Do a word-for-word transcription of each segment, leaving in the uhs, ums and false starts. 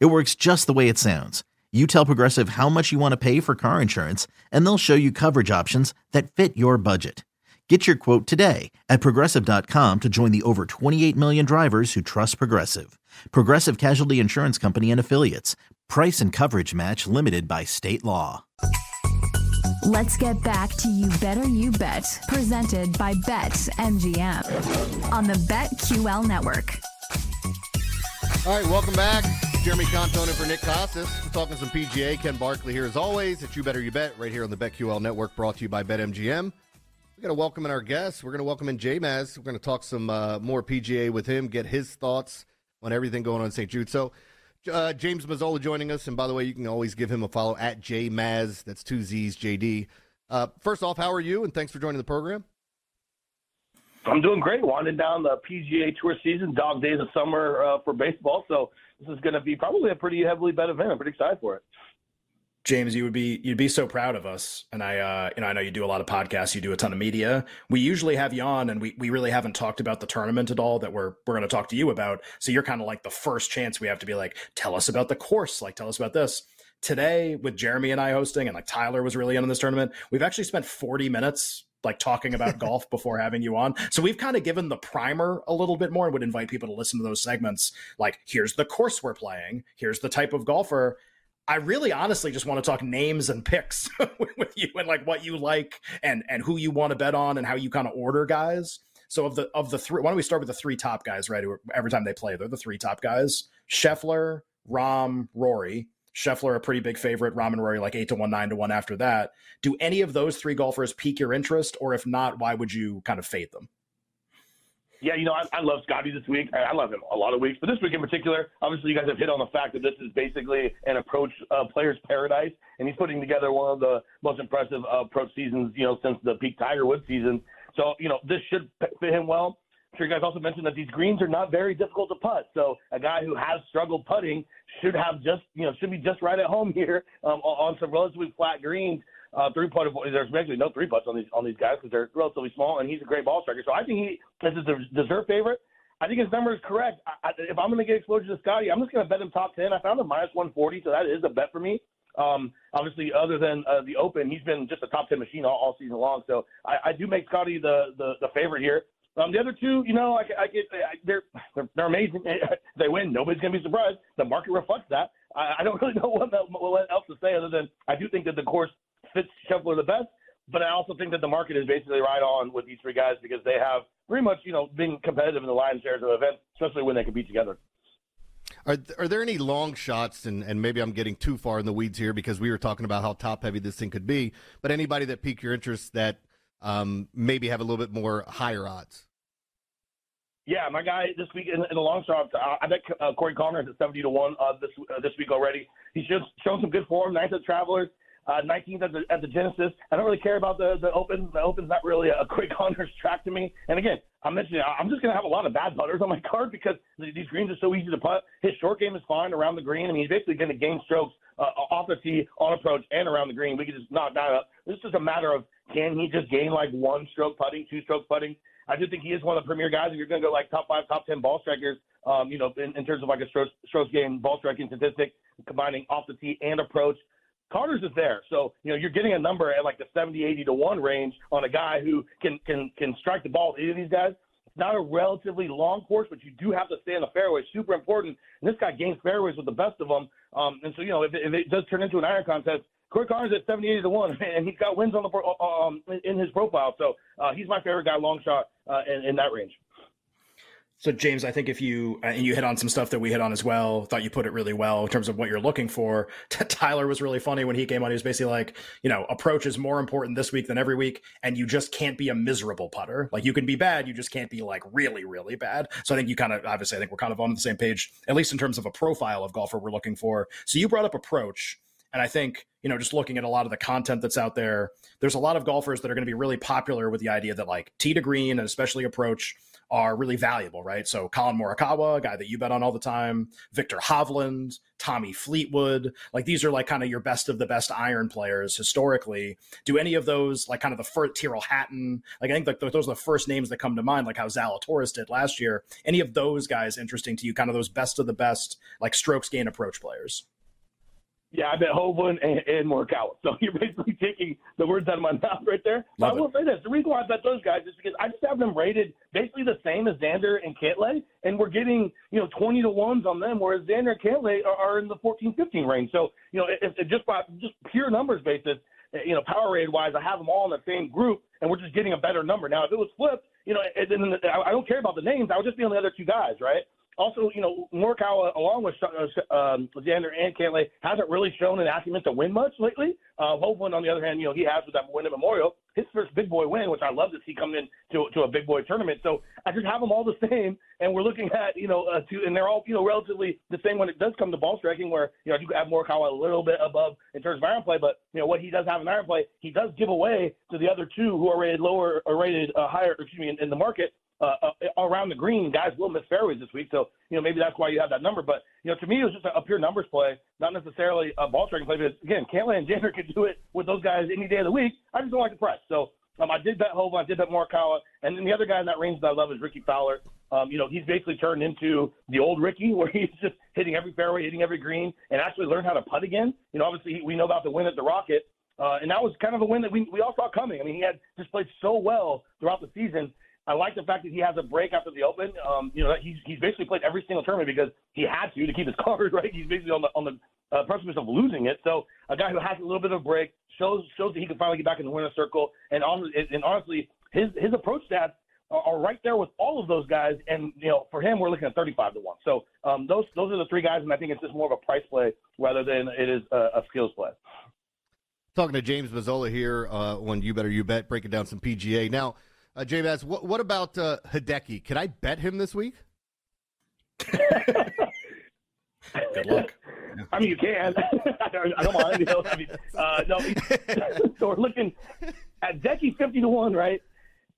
It works just the way it sounds. You tell Progressive how much you want to pay for car insurance, and they'll show you coverage options that fit your budget. Get your quote today at progressive dot com to join the over twenty-eight million drivers who trust Progressive. Progressive Casualty Insurance Company and Affiliates. Price and coverage match limited by state law. Let's get back to You Better You Bet, presented by BetMGM on the BetQL Network. All right, welcome back. Jeremy Contone for Nick Costas. We're talking some P G A. Ken Barkley here as always at You Better You Bet right here on the BetQL Network, brought to you by BetMGM. We're going to welcome in our guests. We're going to welcome in J-Maz. We're going to talk some uh, more P G A with him, get his thoughts on everything going on in Saint Jude. So uh, James Mazzola joining us. And by the way, you can always give him a follow at J-Maz. That's two Z's, J D. Uh, first off, how are you? And thanks for joining the program. I'm doing great. Winding down the P G A Tour season, dog days of summer uh, for baseball. So this is going to be probably a pretty heavily bet event. I'm pretty excited for it. James, you would be you'd be so proud of us. And I, uh, you know, I know you do a lot of podcasts. You do a ton of media. We usually have you on, and we, we really haven't talked about the tournament at all that we're we're going to talk to you about. So you're kind of like the first chance we have to be like, tell us about the course. Like, tell us about this. Today, with Jeremy and I hosting, and like Tyler was really in on this tournament, we've actually spent forty minutes like talking about golf before having you on. So we've kind of given the primer a little bit more and would invite people to listen to those segments. Like, here's the course we're playing. Here's the type of golfer. I really honestly just want to talk names and picks with you and like what you like and, and who you want to bet on and how you kind of order guys. So of the, of the three, why don't we start with the three top guys, right? Every time they play, they're the three top guys. Scheffler, Rahm, Rory. Scheffler, a pretty big favorite. Rahm and Rory, like eight to one, nine to one after that. Do any of those three golfers pique your interest? Or if not, why would you kind of fade them? Yeah, you know, I, I love Scotty this week. I love him a lot of weeks, but this week in particular, obviously you guys have hit on the fact that this is basically an approach uh, player's paradise, and he's putting together one of the most impressive uh, approach seasons, you know, since the peak Tiger Woods season. So, you know, this should fit him well. I'm sure you guys also mentioned that these greens are not very difficult to putt. So a guy who has struggled putting should have just, you know, should be just right at home here um, on some relatively flat greens. Uh, three-putt, there's actually no three-putts on these on these guys because they're relatively small, and he's a great ball striker. So I think he this is a deserved favorite. I think his number is correct. I, I, if I'm going to get exposure to Scotty, I'm just going to bet him top ten. I found him minus one forty, so that is a bet for me. Um, obviously, other than uh, the Open, he's been just a top ten machine all, all season long. So I, I do make Scotty the, the, the favorite here. Um, the other two, you know, I, I get I, they're, they're they're amazing. They win. Nobody's going to be surprised. The market reflects that. I, I don't really know what, that, what else to say other than I do think that the course fits Scheffler the best, but I also think that the market is basically right on with these three guys because they have pretty much, you know, been competitive in the lion's shares of events, especially when they compete together. Are, are there any long shots, and, and maybe I'm getting too far in the weeds here because we were talking about how top-heavy this thing could be, but anybody that piqued your interest that um, maybe have a little bit more higher odds? Yeah, my guy this week in, in the long shot, uh, I bet uh, Corey Conners at seventy to one uh, this uh, this week already. He's just shown some good form, ninth at Travelers. Uh, nineteenth at the, at the Genesis. I don't really care about the, the Open. The Open's not really a quick Conners track to me. And again, I'm mentioning I'm just going to have a lot of bad putters on my card because these greens are so easy to putt. His short game is fine around the green. I mean, he's basically going to gain strokes uh, off the tee, on approach, and around the green. We can just knock that up. This is a matter of can he just gain like one stroke putting, two stroke putting. I do think he is one of the premier guys. If you're going to go like top five, top ten ball strikers, um, you know, in, in terms of like a stroke, stroke game, ball striking statistic, combining off the tee and approach. Conners is there. So, you know, you're getting a number at like the seventy, eighty to one range on a guy who can can can strike the ball at either of these guys. It's not a relatively long course, but you do have to stay in the fairway. Super important. And this guy gains fairways with the best of them. Um, and so, you know, if, if it does turn into an iron contest, Corey Conners at seventy, eighty to one, and he's got wins on the um in his profile. So uh, he's my favorite guy long shot uh, in, in that range. So, James, I think if you uh, and you hit on some stuff that we hit on as well, thought you put it really well in terms of what you're looking for. T- Tyler was really funny when he came on. He was basically like, you know, approach is more important this week than every week. And you just can't be a miserable putter. Like, you can be bad. You just can't be like really, really bad. So I think you kind of obviously I think we're kind of on the same page, at least in terms of a profile of golfer we're looking for. So you brought up approach. And I think, you know, just looking at a lot of the content that's out there, there's a lot of golfers that are going to be really popular with the idea that like tee to green and especially approach are really valuable, right? So Colin Morikawa, a guy that you bet on all the time, Victor Hovland, Tommy Fleetwood, like these are like kind of your best of the best iron players historically. Do any of those, like kind of the first, Tyrrell Hatton, like I think like those are the first names that come to mind, like how Zalatoris did last year. Any of those guys interesting to you, kind of those best of the best, like strokes gain approach players? Yeah, I bet Hovland and, and Morikawa. So you're basically taking the words out of my mouth right there. Love I will it. Say this. The reason why I bet those guys is because I just have them rated basically the same as Xander and Cantlay, and we're getting, you know, twenty to ones on them, whereas Xander and Cantlay are, are in the fourteen, fifteen range. So, you know, it, it just by just pure numbers basis, you know, power rated-wise, I have them all in the same group, and we're just getting a better number. Now, if it was flipped, you know, and then I don't care about the names. I would just be on the other two guys, right? Also, you know, Morikawa, along with um, Xander and Cantlay, hasn't really shown an acumen to win much lately. Uh, Hovland, on the other hand, you know, he has with that Wyndham Memorial, his first big boy win, which I love to see coming into to a big boy tournament. So I just have them all the same, and we're looking at, you know, uh, two, and they're all, you know, relatively the same when it does come to ball striking, where, you know, you have Morikawa a little bit above in terms of iron play, but, you know, what he does have in iron play, he does give away to the other two who are rated lower or rated uh, higher, excuse me, in, in the market. Uh, uh, around the green, guys will miss fairways this week, so you know maybe that's why you have that number. But you know, to me, it was just a, a pure numbers play, not necessarily a ball striking play. Because again, Cantlay and Xander could do it with those guys any day of the week. I just don't like the price, so um, I did bet Hovland, I did bet Morikawa, and then the other guy in that range that I love is Ricky Fowler. Um, you know, he's basically turned into the old Ricky, where he's just hitting every fairway, hitting every green, and actually learned how to putt again. You know, obviously we know about the win at the Rocket. Uh, and that was kind of a win that we we all saw coming. I mean, he had just played so well throughout the season. I like the fact that he has a break after the Open. Um, you know, he's he's basically played every single tournament because he had to to keep his card, right? He's basically on the on the uh, precipice of losing it. So a guy who has a little bit of a break shows shows that he can finally get back in the winner's circle. And also, and honestly, his his approach stats are, are right there with all of those guys. And you know, for him, we're looking at thirty-five to one. So um, those those are the three guys, and I think it's just more of a price play rather than it is a, a skills play. Talking to James Mazzola here uh, on You Better You Bet, breaking down some P G A now. Uh, J-Maz, what, what about uh, Hideki? Can I bet him this week? Good luck. I mean, you can. I, don't, I don't mind. You know, I mean, uh, no, so we're looking at Decky fifty to one, right?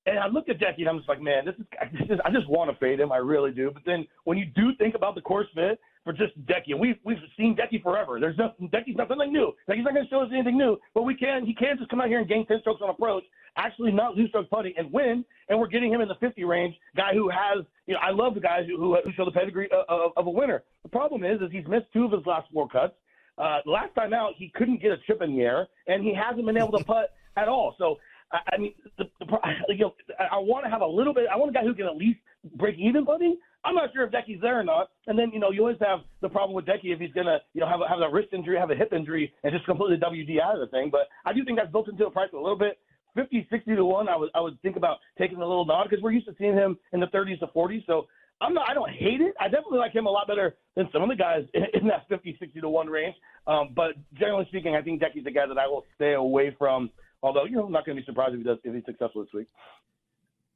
And I looked at Decky and I'm just like, man, this is, this is I just want to fade him. I really do. But then when you do think about the course fit for just Decky, and we've, we've seen Decky forever. There's nothing, Decky's nothing new. Decky's not going to show us anything new, but we can, he can just come out here and gain ten strokes on approach, actually not lose stroke putting and win, and we're getting him in the fifty range, guy who has, you know, I love the guys who, who show the pedigree of, of a winner. The problem is, is he's missed two of his last four cuts. Uh, last time out, he couldn't get a chip in the air, and he hasn't been able to putt at all. So, I, I mean, the, the, you know, I, I want to have a little bit, I want a guy who can at least break even putting. I'm not sure if Decky's there or not. And then, you know, you always have the problem with Decky if he's going to, you know, have a, have a wrist injury, have a hip injury, and just completely W D out of the thing. But I do think that's built into the price a little bit. fifty, sixty to one, I would I would think about taking a little nod because we're used to seeing him in the thirties to forties. So I'm not I don't hate it. I definitely like him a lot better than some of the guys in, in that fifty, sixty to one range. Um, but generally speaking, I think Decky's the guy that I will stay away from. Although, you know, I'm not going to be surprised if he does if he's successful this week.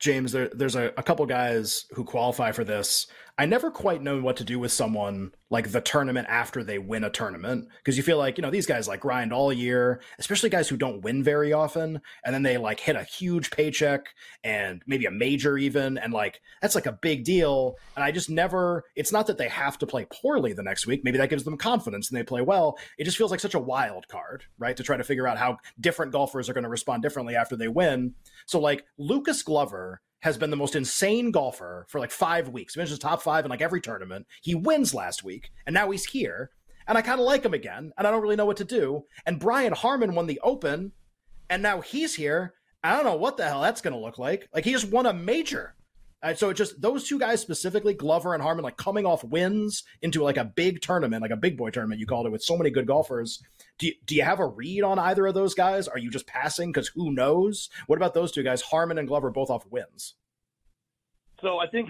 James, there, there's a, a couple guys who qualify for this. I never quite know what to do with someone like the tournament after they win a tournament, because you feel like, you know, these guys like grind all year, especially guys who don't win very often. And then they like hit a huge paycheck and maybe a major even. And like, that's like a big deal. And I just never, it's not that they have to play poorly the next week. Maybe that gives them confidence and they play well. It just feels like such a wild card, right? To try to figure out how different golfers are going to respond differently after they win. So like Lucas Glover has been the most insane golfer for like five weeks. He finishes top five in like every tournament. He wins last week, and now he's here. And I kind of like him again, and I don't really know what to do. And Brian Harman won the Open, and now he's here. I don't know what the hell that's going to look like. Like, he just won a major. And so it just, those two guys specifically, Glover and Harman, like coming off wins into like a big tournament, like a big boy tournament, you called it, with so many good golfers. Do you, do you have a read on either of those guys? Are you just passing because who knows? What about those two guys, Harman and Glover, both off wins? So I think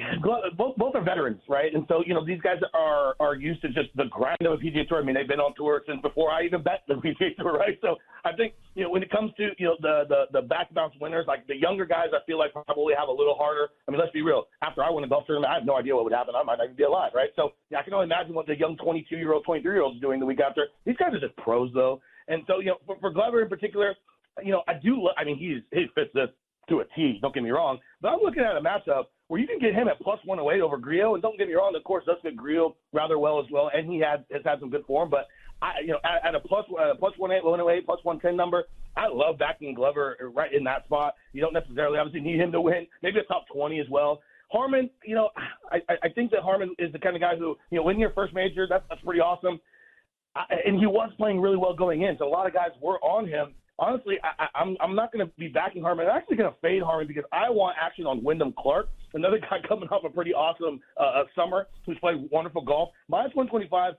both, both are veterans, right? And so, you know, these guys are, are used to just the grind of the P G A Tour. I mean, they've been on tour since before I even bet the P G A Tour, right? So I think, you know, when it comes to, you know, the, the, the back-bounce winners, like the younger guys, I feel like probably have a little harder. I mean, let's be real. After I won a golf tournament, I have no idea what would happen. I might not even be alive, right? So yeah, I can only imagine what the young twenty-two-year-old, twenty-three-year-old is doing the week after. These guys are just pros, though. And so, you know, for, for Glover in particular, you know, I do lo- – I mean, he's, he fits this to a T, don't get me wrong. But I'm looking at a matchup where you can get him at plus one oh eight over Grillo, and don't get me wrong, the course does fit Grillo rather well as well, and he has, has had some good form. But I, you know, at, at a plus uh, plus one eight, one oh eight, plus one ten number, I love backing Glover right in that spot. You don't necessarily obviously need him to win. Maybe a top twenty as well. Harman, you know, I, I think that Harman is the kind of guy who, you know, winning your first major, that's that's pretty awesome. I, and he was playing really well going in, so a lot of guys were on him. Honestly, I, I'm I'm not going to be backing Harman. I'm actually going to fade Harman because I want action on Wyndham Clark, another guy coming off a pretty awesome uh, summer who's played wonderful golf. Minus one twenty-five.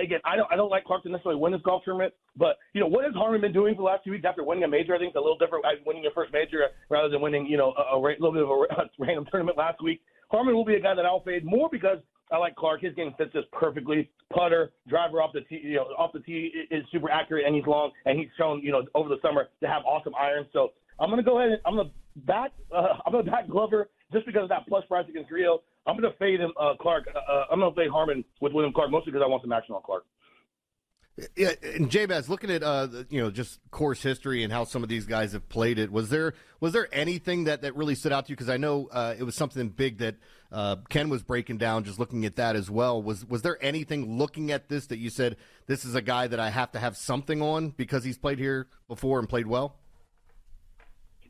Again, I don't I don't like Clark to necessarily win this golf tournament, but you know what has Harman been doing for the last two weeks after winning a major? I think it's a little different. Winning your first major rather than winning you know a, a little bit of a random tournament last week. Harman will be a guy that I'll fade more because I like Clark. His game fits this perfectly. Putter, driver off the tee, you know, off the tee is super accurate, and he's long, and he's shown, you know, over the summer to have awesome irons. So I'm gonna go ahead and I'm gonna back, uh, I'm gonna back Glover just because of that plus price against Grillo. I'm gonna fade him, uh, Clark. Uh, I'm gonna fade Harman with Wyndham Clark mostly because I want some action on Clark. Yeah, and J-Maz, looking at uh, you know, just course history and how some of these guys have played it, was there was there anything that, that really stood out to you? Because I know uh, it was something big that uh, Ken was breaking down. Just looking at that as well, was was there anything looking at this that you said this is a guy that I have to have something on because he's played here before and played well?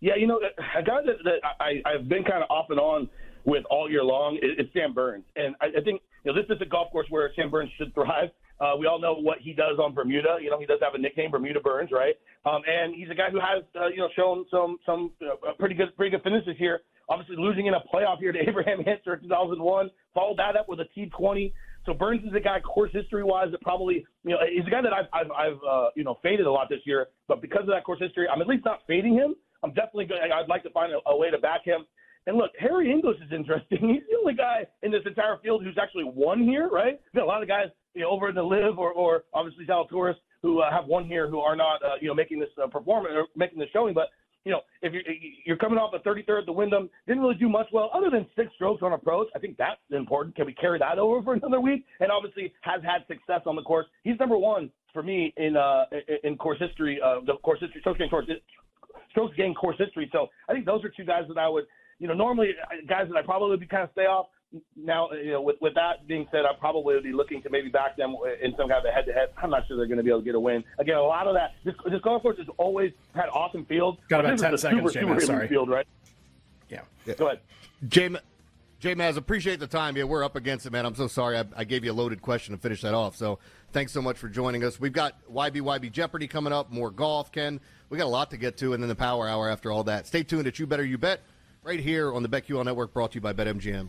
Yeah, you know, a guy that, that I, I've been kind of off and on with all year long is, is Sam Burns, and I, I think you know this is a golf course where Sam Burns should thrive. Uh, we all know what he does on Bermuda. You know, he does have a nickname, Bermuda Burns, right? Um, and he's a guy who has, uh, you know, shown some some uh, pretty good pretty good finishes here. Obviously, losing in a playoff here to Abraham Hinster in two thousand one, followed that up with a T twenty. So Burns is a guy, course history-wise, that probably, you know, he's a guy that I've, I've, I've uh, you know, faded a lot this year. But because of that course history, I'm at least not fading him. I'm definitely going to – I'd like to find a, a way to back him. And look, Harry English is interesting. He's the only guy in this entire field who's actually won here, right? You know, a lot of guys, you know, over in the live or, or obviously Dallas tourists who uh, have won here who are not, uh, you know, making this uh, performance or making this showing. But, you know, if you're, you're coming off a thirty-third, the Wyndham didn't really do much well other than six strokes on approach. I think that's important. Can we carry that over for another week? And obviously has had success on the course. He's number one for me in uh, in course history, uh, the course history, strokes gained course, strokes gained course history. So I think those are two guys that I would, you know, normally guys that I probably would be kind of stay off. Now, you know, with, with that being said, I probably would be looking to maybe back them in some kind of head-to-head. I'm not sure they're going to be able to get a win. Again, a lot of that. This, this golf course has always had awesome fields. Got about ten seconds, J-Maz. Sorry. Field, right? Yeah. yeah. Go ahead. J-Maz, J-Maz, appreciate the time. Yeah, we're up against it, man. I'm so sorry. I, I gave you a loaded question to finish that off. So thanks so much for joining us. We've got Y B Y B Jeopardy coming up, more golf, Ken. We got a lot to get to, and then the Power Hour after all that. Stay tuned at You Better You Bet right here on the BetQL Network, brought to you by BetMGM.